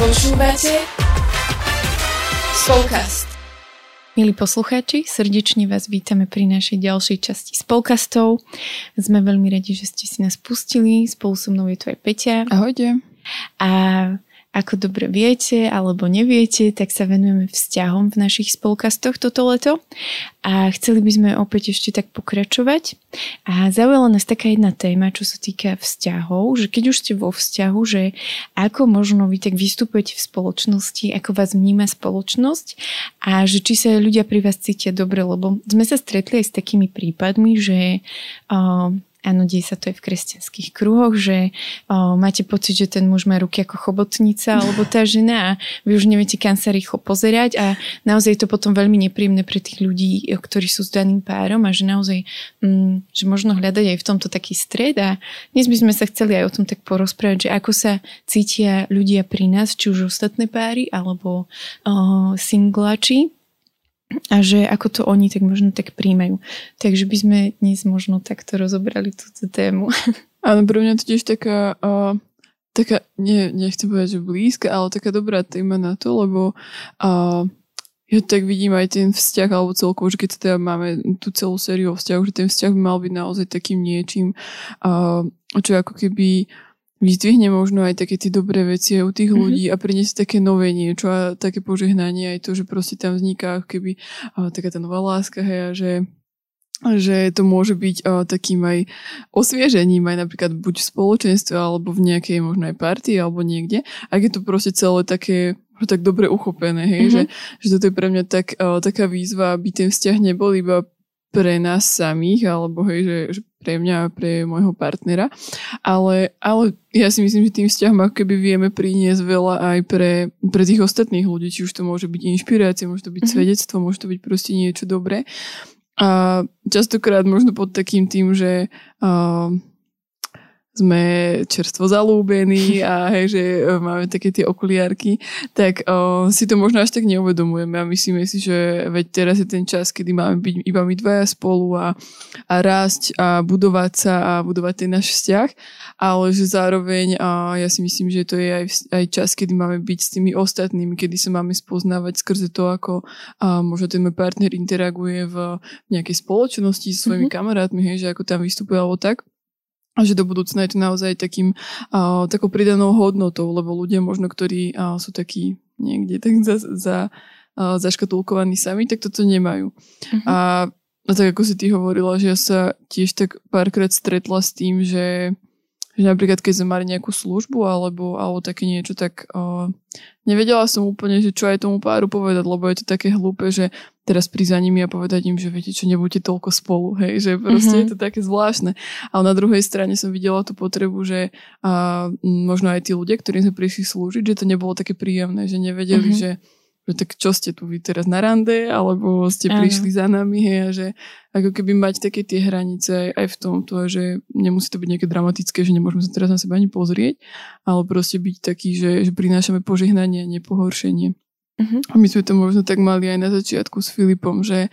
Počúvate Spolkast. Milí poslucháči, srdečne vás vítame pri našej ďalšej časti Spolkastov. Sme veľmi radi, že ste si nás pustili. Spolu so mnou je tu aj Peťa. Ahojte. A ako dobre viete alebo neviete, tak sa venujeme vzťahom v našich Spolkastoch toto leto. A chceli by sme opäť ešte tak pokračovať. A zaujala nás taká jedna téma, čo sa týka vzťahov, že keď už ste vo vzťahu, že ako možno vy tak vystupujete v spoločnosti, ako vás vníma spoločnosť a že či sa ľudia pri vás cítia dobre, lebo sme sa stretli aj s takými prípadmi, že áno, deje sa to aj v kresťanských kruhoch, že máte pocit, že ten muž má ruky ako chobotnica alebo tá žena a vy už neviete, kam sa rýchlo pozerať a naozaj je to potom veľmi nepríjemné pre tých ľudí, ktorí sú s daným párom a že naozaj, že možno hľadať aj v tomto taký stred a dnes by sme sa chceli aj o tom tak porozprávať, že ako sa cítia ľudia pri nás, či už ostatné páry alebo singláči. A že ako to oni tak možno tak príjmajú. Takže by sme dnes možno takto rozobrali túto tému. Áno, pre mňa totiž taká nechcem povedať, že blízka, ale taká dobrá téma na to, lebo ja tak vidím aj ten vzťah, alebo celkovo, že keď teda máme tú celú sériu vzťahov, že ten vzťah by mal byť naozaj takým niečím, čo ako keby vyzdvihne možno aj také tie dobré veci aj u tých ľudí a priniesie také nové niečo a také požehnanie aj to, že proste tam vzniká keby taká tá nová láska, hej, a že to môže byť takým aj osviežením aj napríklad buď v spoločenstve alebo v nejakej možno aj partii alebo niekde, ak je to proste celé také tak dobre uchopené, hej, že toto je pre mňa taká výzva, aby ten vzťah nebol iba pre nás samých, alebo hej, že pre mňa a pre môjho partnera. Ale ja si myslím, že tým vzťahom ako keby vieme priniesť veľa aj pre tých ostatných ľudí. Či už to môže byť inšpirácia, môže to byť svedectvo, môže to byť proste niečo dobré. A častokrát možno pod takým tým, že sme čerstvo zalúbení a hej, že máme také tie okuliárky, tak si to možno až tak neuvedomujeme a myslíme si, že veď teraz je ten čas, kedy máme byť iba my dvaja spolu a rásť a budovať sa a budovať ten náš vzťah, ale že zároveň ja si myslím, že to je aj čas, kedy máme byť s tými ostatnými, kedy sa máme spoznávať skrze to, ako možno ten môj partner interaguje v nejakej spoločnosti so svojimi kamarátmi, hej, že ako tam vystupuje alebo tak. A že do budúcna je to naozaj takou pridanou hodnotou, lebo ľudia možno, ktorí sú takí niekde tak zaškatulkovaní sami, tak toto nemajú. A tak ako si ty hovorila, že ja sa tiež tak párkrát stretla s tým, že napríklad keď sme mali nejakú službu alebo také niečo, tak nevedela som úplne, že čo aj tomu páru povedať, lebo je to také hlúpe, že teraz prísť za nimi a povedať im, že viete čo, nebuďte toľko spolu, hej, že proste je to také zvláštne. Ale na druhej strane som videla tú potrebu, že možno aj tí ľudia, ktorým sme prišli slúžiť, že to nebolo také príjemné, že nevedeli, že tak čo ste tu vy teraz na rande, alebo ste prišli za nami, hej, a že ako keby mať také tie hranice aj v tomto, že nemusí to byť nejaké dramatické, že nemôžeme sa teraz na seba ani pozrieť, ale proste byť taký, že prinášame požehnanie, nepohoršenie. A my sme to možno tak mali aj na začiatku s Filipom, že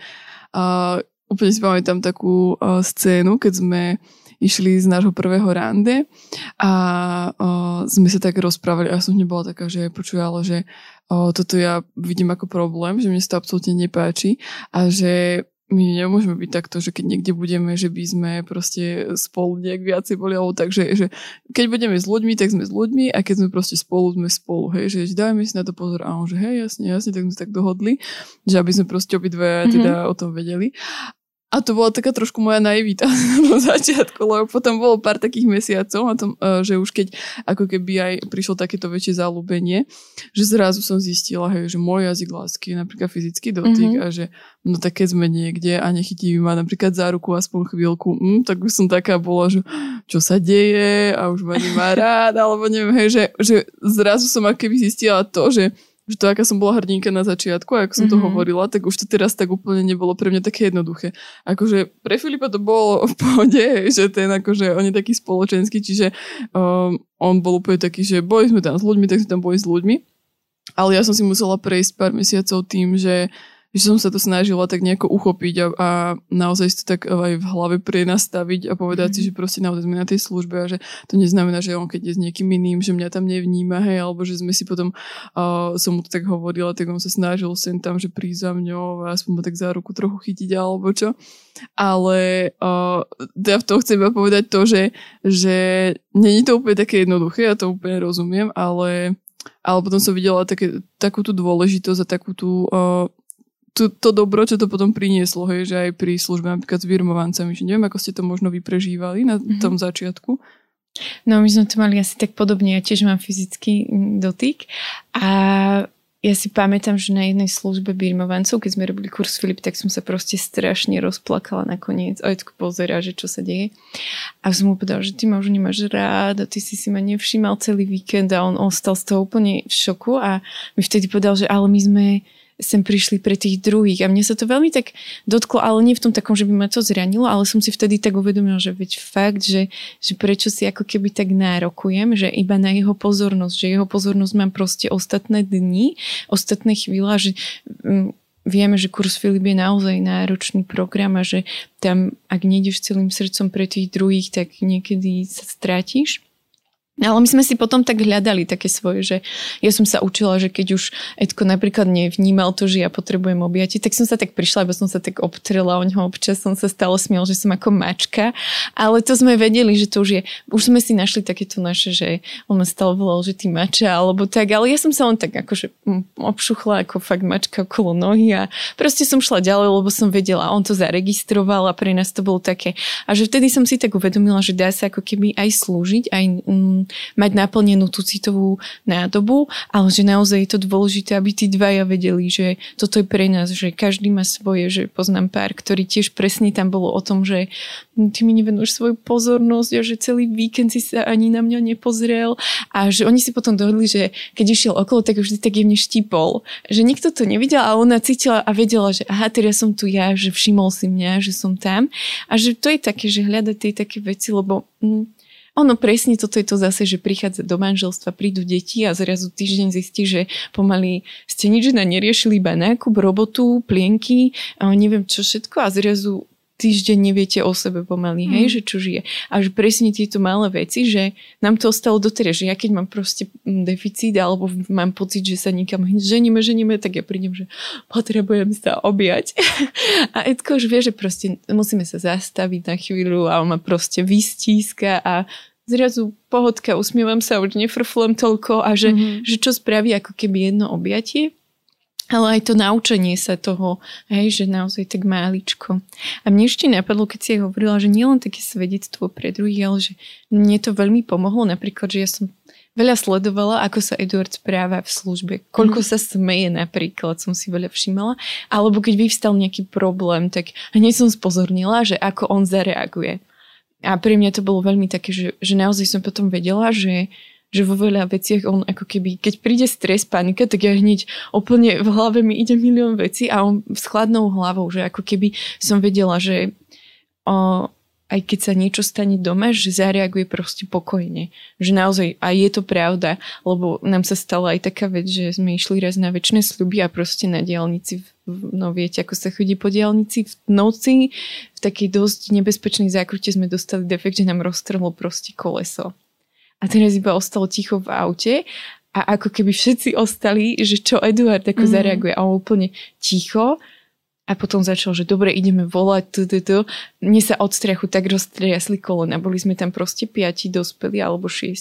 úplne si pamätám takú scénu, keď sme išli z nášho prvého rande a sme sa tak rozprávali a ja som nebola taká, že počúvala, že toto ja vidím ako problém, že mne sa to absolútne nepáči a že my nemôžeme byť takto, že keď niekde budeme, že by sme proste spolu nejak viacej boli, alebo tak, že keď budeme s ľuďmi, tak sme s ľuďmi a keď sme proste spolu, sme spolu, hej, že dajme si na to pozor a on, že hej, jasne, tak sme sa tak dohodli, že aby sme proste obidve teda o tom vedeli. A to bola taká trošku moja naivita na začiatku, lebo potom bolo pár takých mesiacov, že už keď ako keby aj prišlo takéto väčšie zaľúbenie, že zrazu som zistila, hej, že môj jazyk lásky je napríklad fyzický dotyk a že no tak keď sme niekde a nechytí ma napríklad za ruku aspoň chvíľku, tak už som taká bola, že čo sa deje a už ma nemá rád, alebo neviem, hej, že zrazu som ako keby zistila to, že to, aká som bola hrdinka na začiatku a ako som to hovorila, tak už to teraz tak úplne nebolo pre mňa také jednoduché. Akože pre Filipa to bolo v pohode, že ten akože, on je taký spoločenský, čiže on bol úplne taký, že boli sme tam s ľuďmi, tak sme tam boli s ľuďmi. Ale ja som si musela prejsť pár mesiacov tým, že že som sa to snažila tak nejako uchopiť a naozaj si to tak aj v hlave prenastaviť a povedať si, že proste naozaj sme na tej službe a že to neznamená, že on keď je s niekým iným, že mňa tam nevníma, hej, alebo že sme si potom, som mu to tak hovorila, tak on sa snažil sem tam, že prísť za mňou a aspoň ma tak za ruku trochu chytiť alebo čo. Ale ja v toho chcem povedať to, že nie je to úplne také jednoduché, ja to úplne rozumiem, ale potom som videla takú tú dôležitosť a takú to dobro, čo to potom prinieslo, hej, že aj pri službe napríklad s birmovancami, že neviem, ako ste to možno vyprežívali na tom začiatku. No my sme to mali asi tak podobne, ja tiež mám fyzický dotyk a ja si pamätám, že na jednej službe birmovancov, keď sme robili kurz Filip, tak som sa proste strašne rozplakala nakoniec. A Edko pozerá, že čo sa deje. A som mu povedala, že ty ma už nemáš rád a ty si ma nevšímal celý víkend a on ostal z toho úplne v šoku a mi vtedy povedal, že ale my sme sem prišli pre tých druhých a mne sa to veľmi tak dotklo, ale nie v tom takom, že by ma to zranilo, ale som si vtedy tak uvedomila, že veď fakt, že prečo si ako keby tak nárokujem, že iba na jeho pozornosť, že jeho pozornosť mám proste ostatné dni, ostatné chvíle, že vieme, že kurz Filip je naozaj náročný program a že tam, ak nejdeš celým srdcom pre tých druhých, tak niekedy sa strátiš. Ale my sme si potom tak hľadali také svoje, že ja som sa učila, že keď už Edko napríklad nevnímal to, že ja potrebujem objatie, tak som sa tak prišla, lebo som sa tak obtrela o ňoho, občas som sa stále smiel, že som ako mačka, ale to sme vedeli, že to už je, už sme si našli takéto naše, že on ma stále volal, že ty mača, alebo tak, ale ja som sa len tak akože obšuchla ako fakt mačka okolo nohy a proste som šla ďalej, lebo som vedela, on to zaregistroval a pre nás to bolo také. A že vtedy som si tak uvedomila, že dá sa ako keby aj slúžiť, aj mať naplnenú tú citovú nádobu, ale že naozaj je to dôležité, aby tí dvaja vedeli, že toto je pre nás, že každý má svoje, že poznám pár, ktorý tiež presne tam bolo o tom, že ty mi nevenuješ svoju pozornosť a že celý víkend si sa ani na mňa nepozrel a že oni si potom dohodli, že keď išiel okolo, tak vždy tak jemne štípol. Že nikto to nevidel a ona cítila a vedela, že aha, teraz som tu ja, že všimol si mňa, že som tam a že to je také, že hľadať tie také veci, lebo ono presne toto je to zase, že prichádza do manželstva, prídu deti a zrazu týždeň zistí, že pomaly ste nič neriešili, iba nákup, robotu, plienky, neviem čo všetko a zrazu týždeň neviete o sebe pomaly, hej, že čo žije. A že presne tieto malé veci, že nám to ostalo doteraz, že ja keď mám proste deficit alebo mám pocit, že sa nikam ženíme, tak ja prídem, že potrebujem sa objať. A Edko už vie, že proste musíme sa zastaviť na chvíľu a on ma proste vystíska a zrazu pohodka, usmievam sa, už nefrflem toľko a že čo spraví ako keby jedno objatie. Ale aj to naučenie sa toho, hej, že naozaj tak máličko. A mne ešte napadlo, keď si hovorila, že nielen také svedectvo pre druhých, ale že mne to veľmi pomohlo. Napríklad, že ja som veľa sledovala, ako sa Eduard správa v službe. Koľko sa smeje napríklad, som si veľa všimala. Alebo keď vyvstal nejaký problém, tak hneď som spozornila, že ako on zareaguje. A pre mňa to bolo veľmi také, že naozaj som potom vedela, že vo veľa veciach on ako keby, keď príde stres, panika, tak ja hneď úplne v hlave mi ide milión vecí a on s chladnou hlavou, že ako keby som vedela, že aj keď sa niečo stane doma, že zareaguje proste pokojne. Že naozaj, a je to pravda, lebo nám sa stala aj taká vec, že sme išli raz na večné sľuby a proste na diaľnici, no viete, ako sa chodí po diaľnici v noci, v takej dosť nebezpečnej zákrute sme dostali defekt, že nám roztrhlo proste koleso. A teraz iba ostalo ticho v aute a ako keby všetci ostali, že čo Eduard ako zareaguje. A on úplne ticho a potom začal, že dobre, ideme volať. Mne sa od strachu tak roztriasli kolena. Boli sme tam proste 5 dospelí alebo 6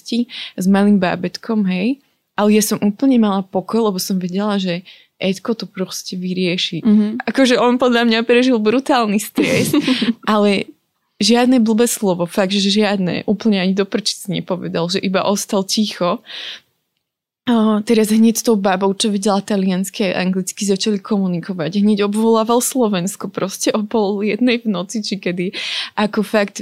s malým bábetkom, hej. Ale ja som úplne mala pokoj, lebo som vedela, že Edko to proste vyrieši. Akože on podľa mňa prežil brutálny stres, ale žiadne blbé slovo, fakt, že žiadne. Úplne ani do prčic nepovedal, že iba ostal ticho. Teraz hneď s tou babou, čo vedela talianské a anglicky, začali komunikovať. Hneď obvolával Slovensko, proste o 1:30 v noci, či kedy. Ako fakt,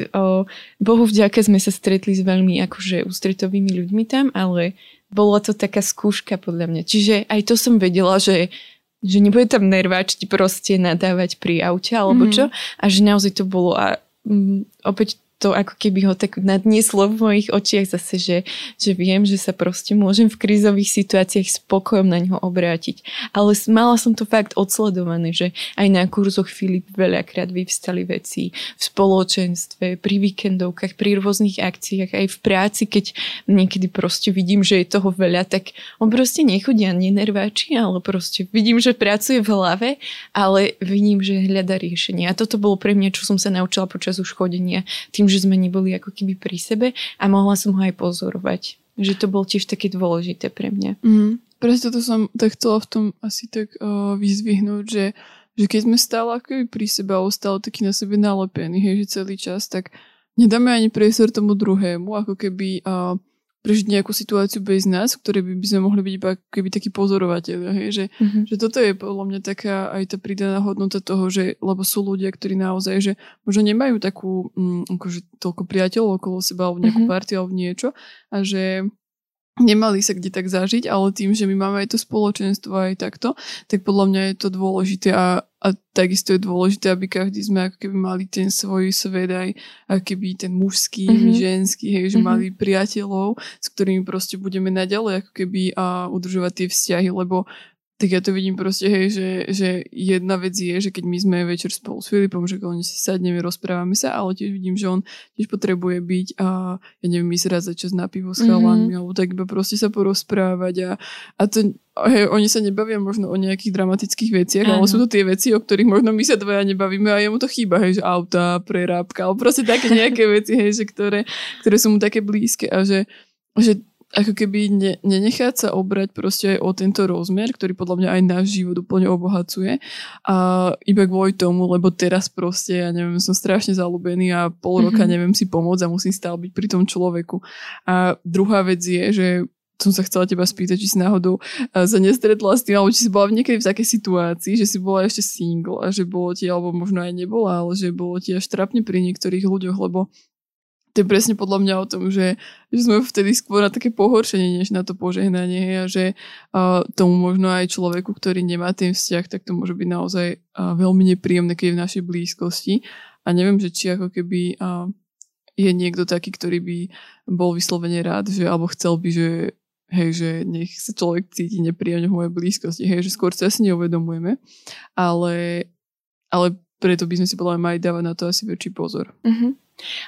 Bohu vďaka sme sa stretli s veľmi akože ústretovými ľuďmi tam, ale bola to taká skúška podľa mňa. Čiže aj to som vedela, že nebude tam nerváčiť proste nadávať pri aute alebo čo. A že naozaj to bolo opäť to ako keby ho tak nadnieslo v mojich očiach zase, že viem, že sa proste môžem v krízových situáciách spokojom na ňo obrátiť. Ale mala som to fakt odsledované, že aj na kurzoch Filip veľakrát vyvstali veci v spoločenstve, pri víkendovkách, pri rôznych akciách, aj v práci, keď niekedy proste vidím, že je toho veľa, tak on proste nechodí a nenerváči, ale proste vidím, že pracuje v hlave, ale vidím, že hľada riešenie. A toto bolo pre mňa, čo som sa naučila počas už chodenia, tým, že sme neboli ako keby pri sebe a mohla som ho aj pozorovať. Že to bolo tiež také dôležité pre mňa. Presne to som tak chcela v tom asi tak vyzvihnúť, že keď sme stále ako keby pri sebe, ale stále taký na sebe nalepený, hej, že celý čas, tak nedáme ani priestor tomu druhému, ako keby prežiť nejakú situáciu bez nás, ktoré by sme mohli byť iba keby takí pozorovateľia. Hej? Že, že toto je podľa mňa taká aj tá pridaná hodnota toho, že, lebo sú ľudia, ktorí naozaj, že možno nemajú takú, akože toľko priateľov okolo seba, alebo nejakú partiu, alebo niečo, a že nemali sa kde tak zažiť, ale tým, že my máme aj to spoločenstvo aj takto, tak podľa mňa je to dôležité a takisto je dôležité, aby každý sme ako keby mali ten svoj svet aj keby ten mužský, ženský, hej, že mali priateľov, s ktorými proste budeme naďalej ako keby a udržovať tie vzťahy, lebo tak ja to vidím proste, hej, že jedna vec je, že keď my sme večer spolu s Filipom, že keď si sadneme, rozprávame sa, ale tiež vidím, že on tiež potrebuje byť a ja neviem, ísť raz za čas na pivo s chalanmi, alebo tak iba proste sa porozprávať a to, hej, oni sa nebavia možno o nejakých dramatických veciach, ale sú to tie veci, o ktorých možno my sa dvaja nebavíme a jemu to chýba, hej, že auta, prerábka, alebo proste také nejaké veci, hej, že ktoré sú mu také blízke a že ako keby nenechať sa obrať proste aj o tento rozmer, ktorý podľa mňa aj náš život úplne obohacuje a iba kvôli tomu, lebo teraz proste, ja neviem, som strašne zalúbený a pol roka neviem si pomôcť a musím stále byť pri tom človeku. A druhá vec je, že som sa chcela teba spýtať, či si náhodou sa nestretla s tým, alebo či si bola niekedy v takej situácii, že si bola ešte single a že bolo ti, alebo možno aj nebola, ale že bolo ti až trápne pri niektorých ľuďoch, lebo to je presne podľa mňa o tom, že sme vtedy skôr na také pohoršenie, než na to požehnanie a že tomu možno aj človeku, ktorý nemá ten vzťah, tak to môže byť naozaj veľmi nepríjemné, keď je v našej blízkosti. A neviem, že či ako keby je niekto taký, ktorý by bol vyslovene rád, že alebo chcel by, že hej, že nech sa človek cíti nepríjemne v mojej blízkosti. Hej, že skôr sa asi neuvedomujeme, ale preto by sme si podľa mňa mali dávať na to asi väčší pozor.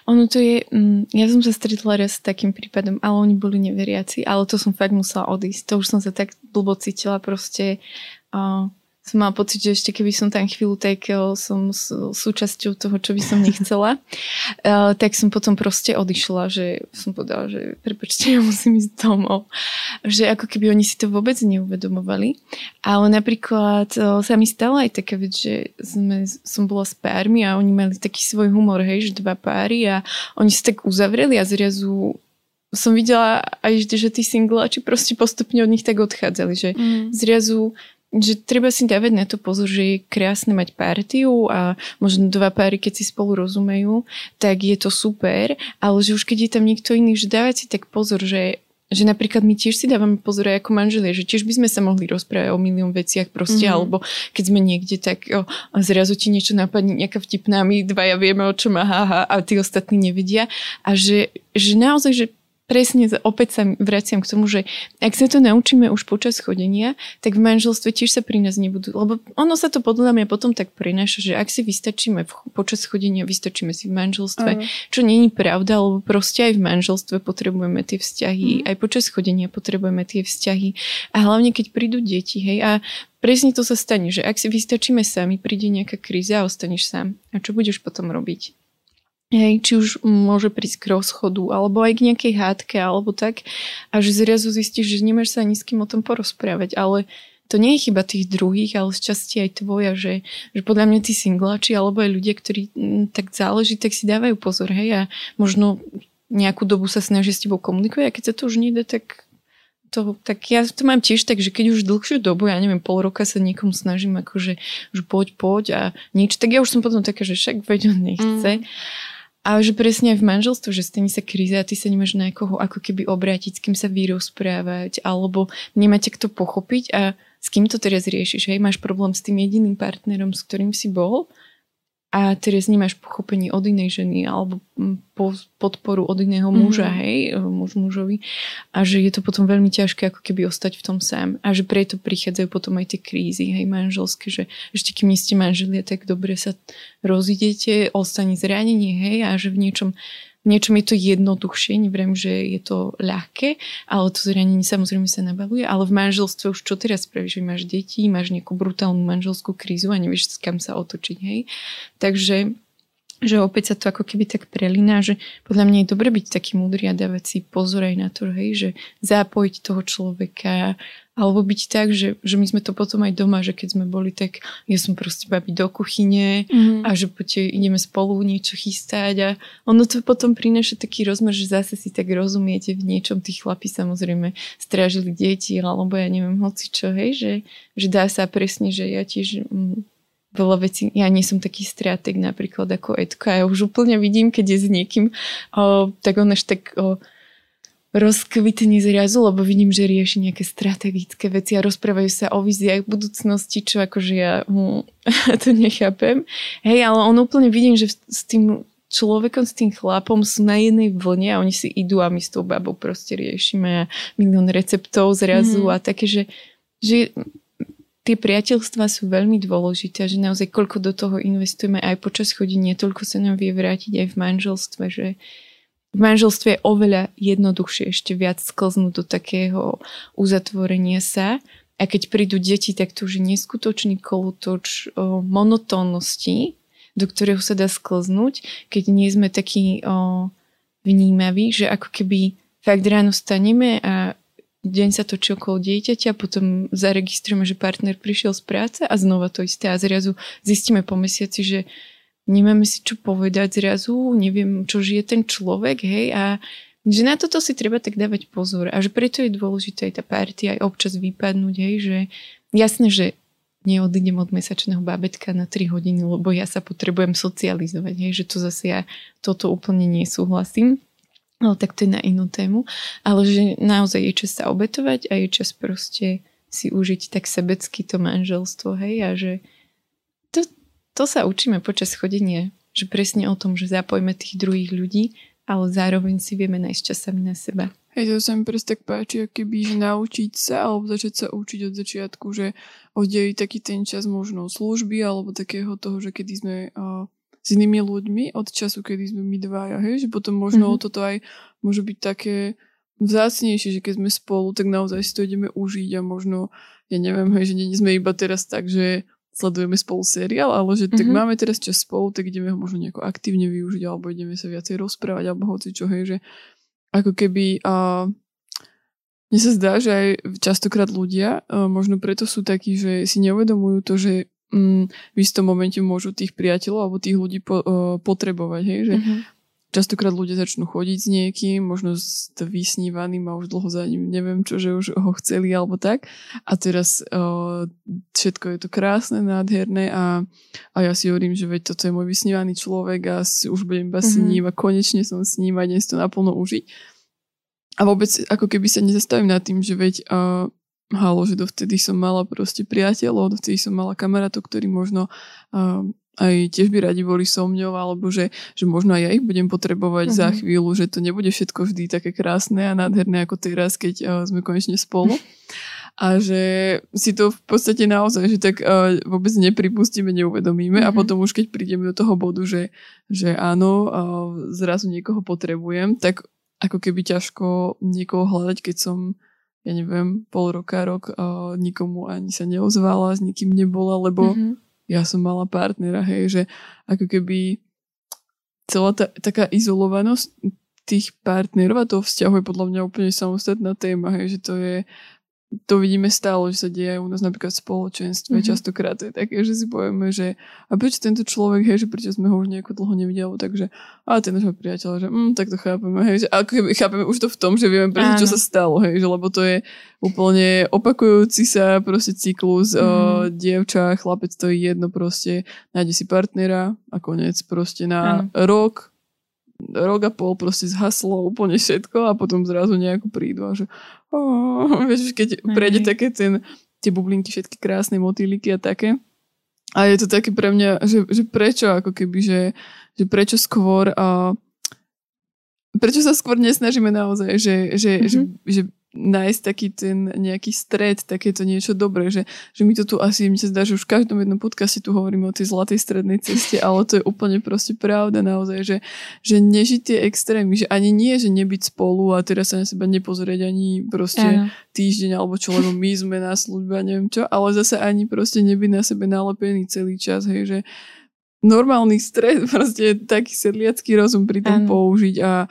Ono to je, ja som sa stretla raz s takým prípadom, ale oni boli neveriaci, ale to som fakt musela odísť, to už som sa tak blbo cítila, proste som mala pocit, že ešte keby som tam chvíľu tak som súčasťou toho, čo by som nechcela, tak som potom proste odišla, že som povedala, že prepáčte, ja musím ísť domov, že ako keby oni si to vôbec neuvedomovali, ale napríklad sa mi stala aj taká vec, že som bola s pármi a oni mali taký svoj humor, hej, že dva páry a oni sa tak uzavreli a zrazu som videla aj, že tí singláči proste postupne od nich tak odchádzali, že zrazu že treba si dávať na to pozor, že je krásne mať partiu a možno dva páry, keď si spolu rozumejú, tak je to super, ale že už keď je tam niekto iný, že dávať si tak pozor, že napríklad my tiež si dávame pozor ako manželia, že tiež by sme sa mohli rozprávať o milión veciach proste, alebo keď sme niekde tak zrazu ti niečo napadne, nejaká vtipná, my dvaja vieme o čom a tí ostatní nevedia a že naozaj, že presne, opäť sa vraciam k tomu, že ak sa to naučíme už počas chodenia, tak v manželstve tiež sa pri nás nebudú, lebo ono sa to podľa mňa potom tak prenáša, že ak si vystačíme počas chodenia, vystačíme si v manželstve, čo nie je pravda, lebo proste aj v manželstve potrebujeme tie vzťahy, aj počas chodenia potrebujeme tie vzťahy a hlavne keď prídu deti, hej, a presne to sa stane, že ak si vystačíme sami, príde nejaká kríza a ostaneš sám a čo budeš potom robiť? Hej, či už môže prísť k rozchodu alebo aj k nejakej hádke alebo tak a že zrazu zistíš, že nemáš sa ani s kým o tom porozprávať, ale to nie je chyba tých druhých, ale šťastie aj tvoja, že podľa mňa tí singláči alebo aj ľudia, ktorí tak záleží, tak si dávajú pozor, hej, a možno nejakú dobu sa snažia s tebou komunikovať a keď sa to už nejde, tak ja to mám tiež tak, že keď už dlhšiu dobu, ja neviem, pol roka sa niekomu snažím akože už poď a nič, tak ja už som potom taká, že však veď on nechce. A že presne aj v manželstve, že stane sa kríza a ty sa nemáš na koho ako keby obrátiť, s kým sa vyrozprávať, alebo nemáte kto pochopiť a s kým to teraz riešiš, hej? Máš problém s tým jediným partnerom, s ktorým si bol a teraz nemáš pochopenie od inej ženy alebo podporu od iného muža, hej, mužovi, a že je to potom veľmi ťažké ako keby ostať v tom sám a že preto prichádzajú potom aj tie krízy, hej, manželské, že ešte kým nie ste manželia, tak dobre sa rozidete, ostane zranenie, hej, a že v niečom je to jednoduchšie, neviem, že je to ľahké, ale to zranenie samozrejme sa nabaluje, ale v manželstve už čo teraz spravíš, že máš deti, máš nejakú brutálnu manželskú krízu a nevieš, kam sa otočiť, hej. Takže že opäť sa to ako keby tak prelína, že podľa mňa je dobre byť taký múdry a dávať si pozor aj na to, hej, že zapojiť toho človeka, alebo byť tak, že my sme to potom aj doma, že keď sme boli, tak ja som proste babi do kuchyne a že poďte ideme spolu niečo chystať a ono to potom prináša taký rozmer, že zase si tak rozumiete v niečom, tí chlapi samozrejme strážili deti, alebo ja neviem hocičo, hej, že dá sa presne, že ja tiež... Veľa vecí, ja nie som taký stratég napríklad ako Edko, ja už úplne vidím, keď je s niekým, tak on až tak rozkvitne zrazu, lebo vidím, že rieši nejaké strategické veci a rozprávajú sa o víziách budúcnosti, čo akože ja to nechápem. Hej, ale on úplne vidím, že s tým človekom, s tým chlapom sú na jednej vlne a oni si idú a my s tou babou proste riešime milión receptov zrazu a také, že tie priateľstvá sú veľmi dôležité, že naozaj koľko do toho investujeme aj počas chodenia, toľko sa nám vie vrátiť aj v manželstve, že v manželstve je oveľa jednoduchšie ešte viac sklznúť do takého uzatvorenia sa a keď prídu deti, tak to už je neskutočný kolotoč monotónnosti, do ktorého sa dá sklznúť, keď nie sme takí vnímaví, že ako keby fakt ráno staneme a deň sa točí okolo dieťaťa, potom zaregistrujeme, že partner prišiel z práce a znova to isté a zrazu zistíme po mesiaci, že nemáme si čo povedať zrazu, neviem, čo žije ten človek, hej, a že na toto si treba tak dávať pozor a že preto je dôležité aj tá party, aj občas vypadnúť, hej, že jasné, že neodídem od mesačného bábetka na 3 hodiny, lebo ja sa potrebujem socializovať, hej, že to zase ja toto úplne nesúhlasím. Ale tak to je na inú tému. Ale že naozaj je čas sa obetovať a je čas proste si užiť tak sebecky to manželstvo, hej, a že to sa učíme počas chodenia, že presne o tom, že zapojme tých druhých ľudí, ale zároveň si vieme nájsť čas sami na seba. Hej, to sa mi proste tak páči, akoby naučiť sa alebo začať sa učiť od začiatku, že oddeliť taký ten čas možno služby alebo takého toho, že kedy sme... s inými ľuďmi od času, kedy sme my dvaja, hej, že potom možno toto aj môže byť také vzácnejšie, že keď sme spolu, tak naozaj si to ideme užiť a možno, ja neviem, hej, že nie sme iba teraz tak, že sledujeme spolu seriál, ale že tak máme teraz čas spolu, tak ideme ho možno nejako aktívne využiť alebo ideme sa viacej rozprávať alebo hocičo, hej, že ako keby... Mne sa zdá, že aj častokrát ľudia možno preto sú takí, že si neuvedomujú to, že v istom momente môžu tých priateľov alebo tých ľudí potrebovať, hej, že častokrát ľudia začnú chodiť s niekým, možno s vysnívaným a už dlho za ním neviem čo, že už ho chceli alebo tak a teraz všetko je to krásne, nádherné a ja si hovorím, že veď toto je môj vysnívaný človek a už budem iba s ním a konečne som s ním a idem si to naplno užiť a vôbec ako keby sa nezastavím nad tým, že veď že dovtedy som mala proste priateľov, dovtedy som mala kamarátov, ktorí možno aj tiež by radi boli so mňou, alebo že možno aj ja ich budem potrebovať za chvíľu, že to nebude všetko vždy také krásne a nádherné ako teraz, keď sme konečne spolu. A že si to v podstate naozaj, že tak vôbec nepripustíme, neuvedomíme a potom už keď prídeme do toho bodu, že áno, zrazu niekoho potrebujem, tak ako keby ťažko niekoho hľadať, keď som ja neviem, pol roka, rok nikomu ani sa neozvala, s nikým nebola, lebo ja som mala partnera, hej, že ako keby celá taká izolovanosť tých partnerov a toho vzťahu je podľa mňa úplne samostatná téma, hej, že to vidíme stále, že sa deje u nás napríklad v spoločenstve, častokrát to je také, že si povieme, že a prečo tento človek, hej, že prečo sme ho už nejako dlho nevideli, takže a ten náš priateľ, že tak to chápeme, hej, že ako chápeme už to v tom, že vieme presne, čo sa stalo, hej, že lebo to je úplne opakujúci sa proste cyklus, dievča, chlapec, to je jedno proste, nájde si partnera a koniec proste na rok a pol proste zhaslo úplne všetko a potom zrazu nejako prídu a že vieš, keď prejde také tie bublinky, všetky krásne motýliky a také A je to také pre mňa, že prečo, ako keby, že prečo skôr, prečo sa skôr nesnažíme naozaj, že nájsť taký ten nejaký stred, takéto niečo dobré, že my to tu asi, mi sa zdá, že už v každom jednom podcaste tu hovoríme o tej zlatej strednej ceste, ale to je úplne proste pravda naozaj, že nežiť tie extrémy, že ani nie, že nebyť spolu a teraz sa na seba nepozrieť ani proste týždeň alebo čo, lebo my sme na službe, neviem čo, ale zase ani proste nebyť na sebe nalepený celý čas, hej, že normálny stres, proste taký sedliacký rozum pri tom použiť a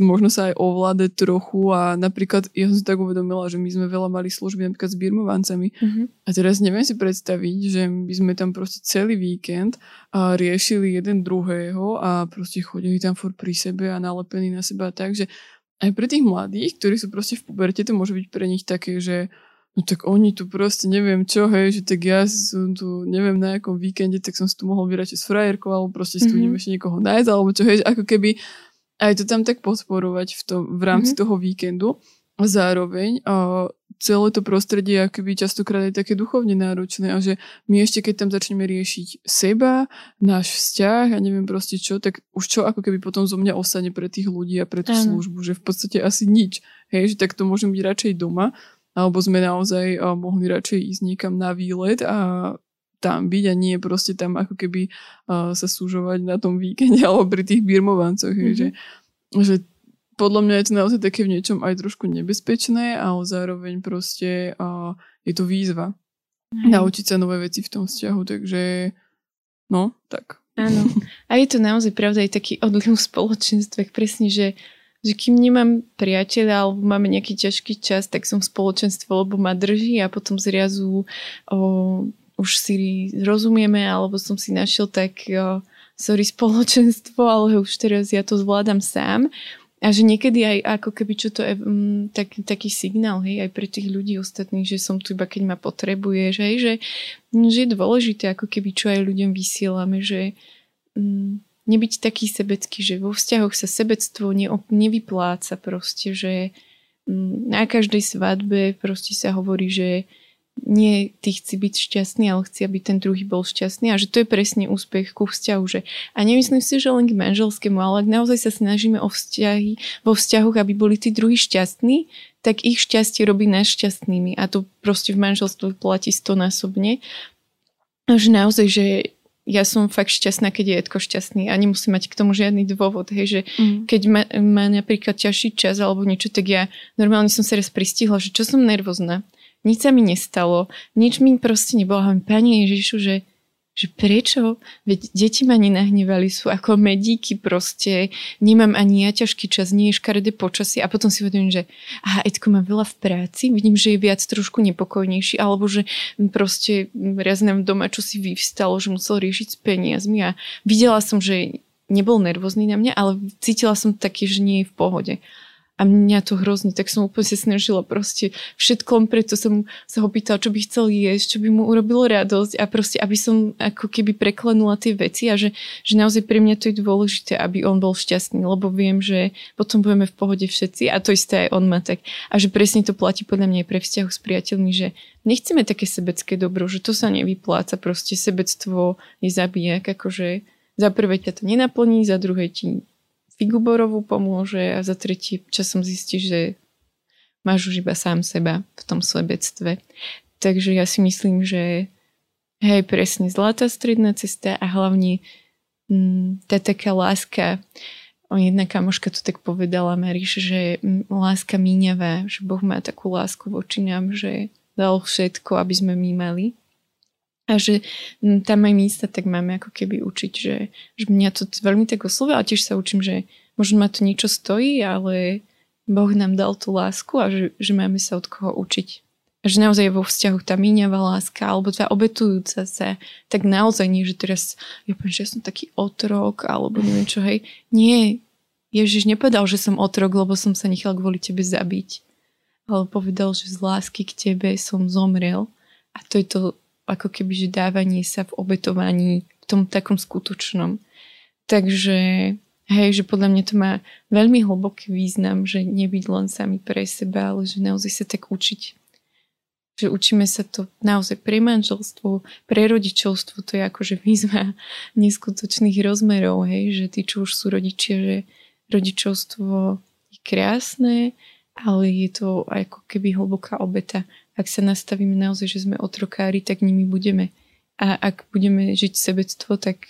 možno sa aj ovládať trochu a napríklad, ja som si tak uvedomila, že my sme veľa mali služby napríklad s birmovancami a teraz neviem si predstaviť, že by sme tam proste celý víkend a riešili jeden druhého a proste chodili tam furt pri sebe a nalepení na seba tak, že aj pre tých mladých, ktorí sú proste v puberte, to môže byť pre nich také, že no tak oni tu proste neviem čo, hej, že tak ja som tu neviem na jakom víkende, tak som si tu mohol vyračiť s frajerkou, alebo proste si tu idem ešte niekoho nájsť, alebo čo, hej, ako keby aj to tam tak podporovať v rámci toho víkendu. Zároveň celé to prostredie je akoby častokrát aj také duchovne náročné a že my ešte keď tam začneme riešiť seba, náš vzťah a neviem proste čo, tak už čo ako keby potom zo mňa ostane pre tých ľudí a pre tú službu, že v podstate asi nič, hej, že tak to môžem byť radšej doma. Alebo sme naozaj mohli radšej ísť niekam na výlet a tam byť a nie proste tam ako keby sa súžovať na tom víkende alebo pri tých birmovancoch. Že podľa mňa je to naozaj také v niečom aj trošku nebezpečné, ale zároveň proste je to výzva naučiť sa nové veci v tom vzťahu. Takže no, tak. Áno. A je to naozaj pravda aj taký odliv v spoločenstve, presne, že kým nemám priateľa alebo máme nejaký ťažký čas, tak som v spoločenstve, lebo ma drží a potom zrazu už si rozumieme, alebo som si našiel tak sorry spoločenstvo, ale už teraz ja to zvládam sám. A že niekedy aj ako keby čo to je taký signál, hej, aj pre tých ľudí ostatných, že som tu iba keď ma potrebuješ, hej, že je dôležité ako keby čo aj ľuďom vysielame, že nebyť taký sebecký, že vo vzťahoch sa sebectvo nevypláca proste, že na každej svadbe proste sa hovorí, že nie ty chci byť šťastný, ale chci, aby ten druhý bol šťastný a že to je presne úspech ku vzťahu. Že... A nemyslím si, že len k manželskému, ale ak naozaj sa snažíme o vzťahy, vo vzťahoch, aby boli tí druhí šťastní, tak ich šťastie robí nás šťastnými a to proste v manželstve platí 100-násobne. Že naozaj, že ja som fakt šťastná, keď je Edko šťastný a nemusím mať k tomu žiadny dôvod, hej, že keď má napríklad ťažší čas alebo niečo, tak ja normálne som sa raz pristihla, že čo som nervózna, nič sa mi nestalo, nič mi proste nebolo, hovorím, Pane Ježišu, že prečo? Veď deti ma nenahnevali, sú ako medíky proste, nemám ani ja ťažký čas, nie je škaredé počasie a potom si uvedomím, že aha, Edko má veľa v práci, vidím, že je viac trošku nepokojnejší alebo že proste raz nám doma čo si vyvstalo, že musel riešiť s peniazmi a videla som, že nebol nervózny na mňa, ale cítila som také, že nie je v pohode. A mňa to hrozne, tak som úplne sa snažila proste všetkom, preto som sa ho pýtala, čo by chcel jesť, čo by mu urobilo radosť a proste, aby som ako keby preklenula tie veci a že naozaj pre mňa to je dôležité, aby on bol šťastný, lebo viem, že potom budeme v pohode všetci a to isté aj on má tak. A že presne to platí podľa mňa aj pre vzťahu s priateľmi, že nechceme také sebecké dobro, že to sa nevypláca, proste sebectvo je zabijak, akože za prvé ťa to nenaplní, za druhé ti Figuborovú pomôže a za tretí časom zistíš, že máš už iba sám seba v tom sebectve. Takže ja si myslím, že hej, presne zlatá stredná cesta a hlavne tá taká láska. Jedna kamoška to tak povedala, Mariš, že láska míňavá, že Boh má takú lásku voči nám, že dal všetko, aby sme my mali. A že tam aj my sa tak máme ako keby učiť, že mňa to veľmi tak oslovia, ale tiež sa učím, že možno ma to niečo stojí, ale Boh nám dal tú lásku a že máme sa od koho učiť. A že naozaj vo vzťahu tá míňavá láska alebo tá obetujúca sa, tak naozaj nie, že teraz ja poviem, že ja som taký otrok alebo neviem čo, hej. Nie, Ježiš nepovedal, že som otrok, lebo som sa nechal kvôli tebe zabiť. Ale povedal, že z lásky k tebe som zomrel a to je to ako keby, že dávanie sa v obetovaní v tom takom skutočnom. Takže, hej, že podľa mňa to má veľmi hlboký význam, že nebyť len sami pre seba, ale že naozaj sa tak učiť že učíme sa to naozaj pre manželstvo, pre rodičovstvo, to je akože výzva neskutočných rozmerov, hej, že tí, čo už sú rodičia, že rodičovstvo je krásne, ale je to ako keby hlboká obeta. Ak sa nastavíme naozaj, že sme otrokári, tak nimi budeme. A ak budeme žiť sebectvo, tak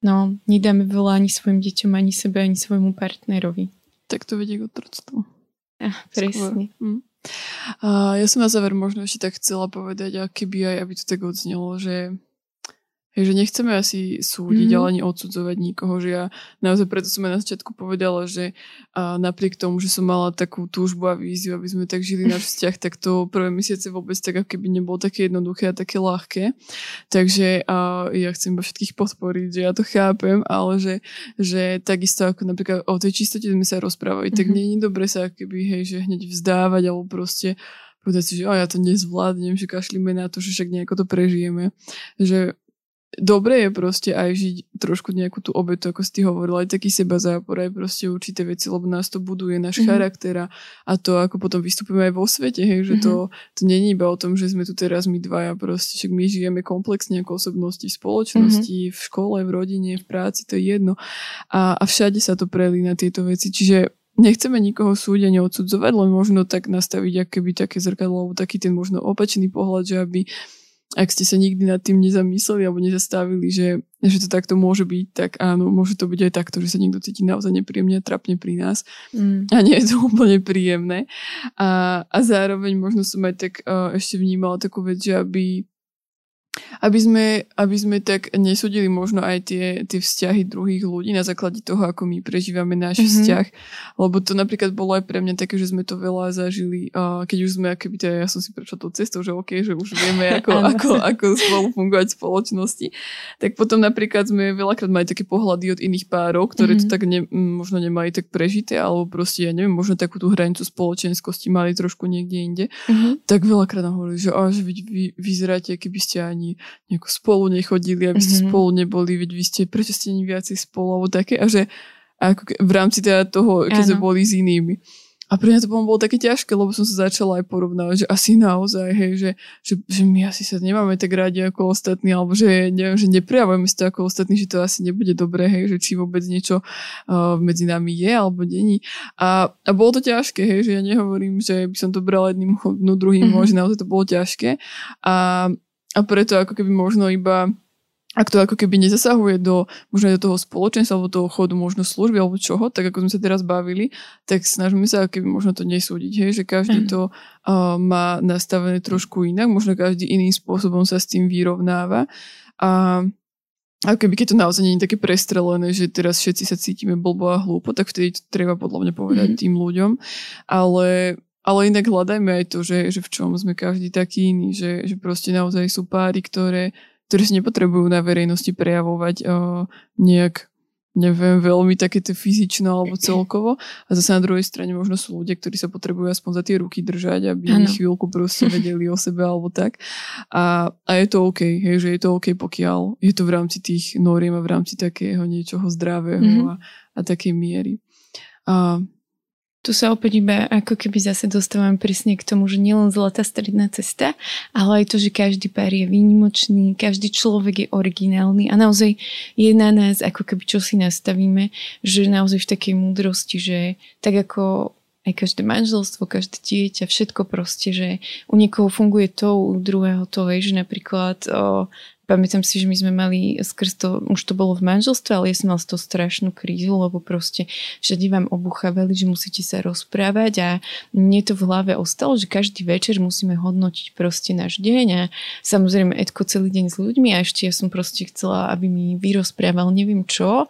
no, nedáme veľa ani svojim deťom, ani sebe, ani svojmu partnerovi. Tak to vedie k otroctvu. Presne. Ja som na záver možno ešte tak chcela povedať, a keby aj, aby to tak odznelo, že nechceme asi súdiť, ale ani odsudzovať nikoho, že ja naozaj preto som aj na začiatku povedala, že napriek tomu, že som mala takú túžbu a víziu, aby sme tak žili náš vzťah, tak to prvé mesiace vôbec tak, keby nebolo také jednoduché a také ľahké. Takže ja chcem iba všetkých podporiť, že ja to chápem, ale že takisto ako napríklad o tej čistote sme sa rozprávali, tak nie je dobré sa keby, hej, že hneď vzdávať alebo proste povedať si, že ja to nezvládnem, že kašlíme na to, že však nejako to prežijeme. Že dobre je proste aj žiť trošku nejakú tú obetu, ako si ty hovorila, aj taký sebazápor, aj proste určité veci, lebo nás to buduje, náš charakter a to, ako potom vystupujeme aj vo svete, hej, že to není iba o tom, že sme tu teraz my dvaja proste, však my žijeme komplexne ako osobnosti v spoločnosti, v škole, v rodine, v práci, to je jedno a všade sa to prelína tieto veci, čiže nechceme nikoho súdenie odsudzovať, len možno tak nastaviť akoby také zrkadlo, taký ten možno opačný pohľad, že aby ak ste sa nikdy nad tým nezamysleli alebo nezastavili, že to takto môže byť, tak áno, môže to byť aj takto, že sa niekto cíti naozaj nepríjemne a trapne pri nás. A nie je to úplne príjemné. A zároveň možno som aj tak ešte vnímala takú vec, že aby sme tak nesúdili možno aj tie vzťahy druhých ľudí na základe toho, ako my prežívame náš vzťah. Lebo to napríklad bolo aj pre mňa také, že sme to veľa zažili, keď už sme, akoby teda ja som si prešla tou cestou, že okej, že už vieme, ako spolu fungovať v spoločnosti. Tak potom napríklad sme veľakrát mali také pohľady od iných párov, ktoré to tak možno nemali tak prežité, alebo proste, ja neviem, možno takú tú hranicu spoločenskosti mali trošku niekde inde. Tak veľakrát nám hovorili, že vy vyzeráte, keby ste ani nejako spolu nechodili, aby ste spolu neboli, veď vy ste, prečo ste nie viacej spolu alebo také, a že ako v rámci teda toho, keď sme boli s inými. A pre mňa to bolo také ťažké, lebo som sa začala aj porovnávať, že asi naozaj, hej, že my asi sa nemáme tak rádi ako ostatní, alebo že neviem, že neprejavujeme sa to ako ostatní, že to asi nebude dobré, hej, že či vôbec niečo medzi nami je, alebo není. A bolo to ťažké, hej, že ja nehovorím, že by som to brala jedným chodnú, druhým, že naozaj to bolo ťažké. A preto ako keby možno iba, ak to ako keby nezasahuje do, možno aj do toho spoločenstva, alebo toho chodu, možno služby, alebo čoho, tak ako sme sa teraz bavili, tak snažíme sa ako keby možno to nesúdiť, hej, že každý to má nastavené trošku inak, možno každý iným spôsobom sa s tým vyrovnáva. A keby keď to naozaj nie je také prestrelené, že teraz všetci sa cítime blbo a hlúpo, tak vtedy to treba podľa mňa povedať tým ľuďom. Ale inak hľadajme aj to, že v čom sme každý taký iný, že proste naozaj sú páry, ktoré si nepotrebujú na verejnosti prejavovať nejak, neviem, veľmi takéto fyzično alebo celkovo. A zase na druhej strane možno sú ľudia, ktorí sa potrebujú aspoň za tie ruky držať, aby chvíľku proste vedeli o sebe alebo tak. A je to OK, hej, že je to OK, pokiaľ je to v rámci tých noriem a v rámci takého niečoho zdravého a takej miery. Tu sa opäť iba ako keby zase dostávame presne k tomu, že nielen zlatá stredná cesta, ale aj to, že každý pár je výnimočný, každý človek je originálny a naozaj je na nás ako keby čo si nastavíme, že naozaj v takej múdrosti, že tak ako aj každé manželstvo, každé dieťa, všetko proste, že u niekoho funguje to, u druhého to, hej, že napríklad... Pamätám si, že my sme mali skrz to, už to bolo v manželstve, ale ja som mal z toho strašnú krízu, lebo proste všade vám obuchávali, že musíte sa rozprávať a mne to v hlave ostalo, že každý večer musíme hodnotiť proste náš deň a samozrejme Edko celý deň s ľuďmi a ešte ja som proste chcela, aby mi vyrozprával neviem čo.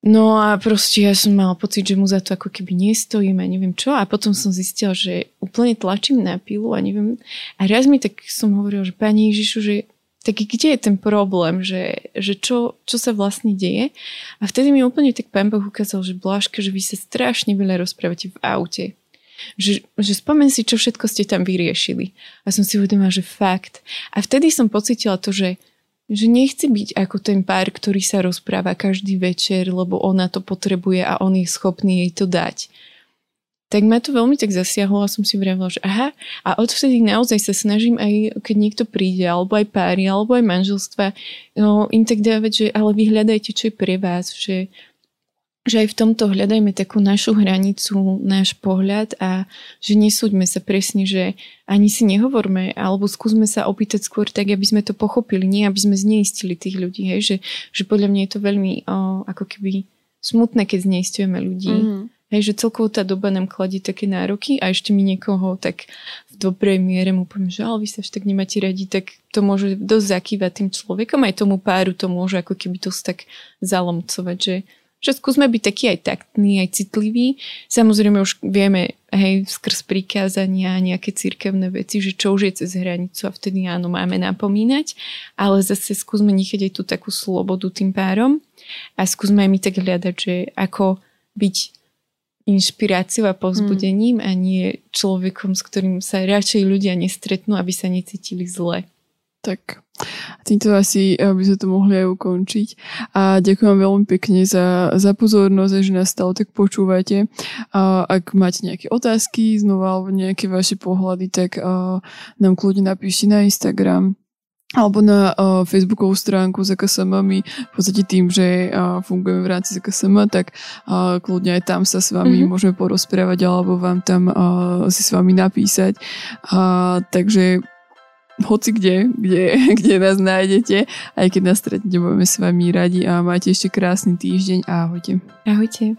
No a proste ja som mala pocit, že mu za to ako keby nestojím a neviem čo a potom som zistila, že úplne tlačím na pilu a neviem a raz mi tak som hovorila, že Pani Ježišu, že tak kde je ten problém, že čo sa vlastne deje? A vtedy mi úplne tak Pán Boh ukázal, že Bláška, že vy sa strašne veľa rozprávate v aute. Že spomen si, čo všetko ste tam vyriešili. A som si uvedomila, že fakt. A vtedy som pocítila to, že nechci byť ako ten pár, ktorý sa rozpráva každý večer, lebo ona to potrebuje a on je schopný jej to dať. tak ma to veľmi tak zasiahlo a som si vravila, že aha, a odvtedy naozaj sa snažím aj, keď niekto príde, alebo aj páry, alebo aj manželstva, no, im tak dávať, že ale vy hľadajte, čo je pre vás, že aj v tomto hľadajme takú našu hranicu, náš pohľad a že nesúďme sa presne, že ani si nehovorme, alebo skúsme sa opýtať skôr tak, aby sme to pochopili, nie aby sme zneistili tých ľudí, hej, že podľa mňa je to veľmi ako keby smutné, keď zneistujeme ľudí. Mm-hmm. Hej, že celkovo tá doba nám kladí také nároky a ešte mi niekoho tak v dobrej miere mu poviem, že ale vy sa však nemáte radi, tak to môže dosť zakývať tým človekom, aj tomu páru to môže ako keby dosť tak zalomcovať, že skúsme byť taký aj taktný, aj citlivý. Samozrejme už vieme, hej, skrz prikázania a nejaké cirkevné veci, že čo už je cez hranicu a vtedy áno, máme napomínať, ale zase skúsme nechať aj tú takú slobodu tým párom a skúsme aj my tak hľadať, že ako byť inšpiráciou a povzbudením a nie človekom, s ktorým sa radšej ľudia nestretnú, aby sa necítili zle. Tak, týmto asi by sme to mohli aj ukončiť. A ďakujem veľmi pekne za pozornosť, že nás stále tak počúvate. A ak máte nejaké otázky znova alebo nejaké vaše pohľady, tak nám kľudne napíšte na Instagram alebo na facebookovú stránku ZKSM. My v podstate tým, že fungujeme v rámci ZKSM, tak kľudne aj tam sa s vami môžeme porozprávať alebo vám tam si s vami napísať. Takže hoci kde nás nájdete, aj keď nás stretnete, budeme s vami radi a máte ešte krásny týždeň. Ahojte. Ahojte.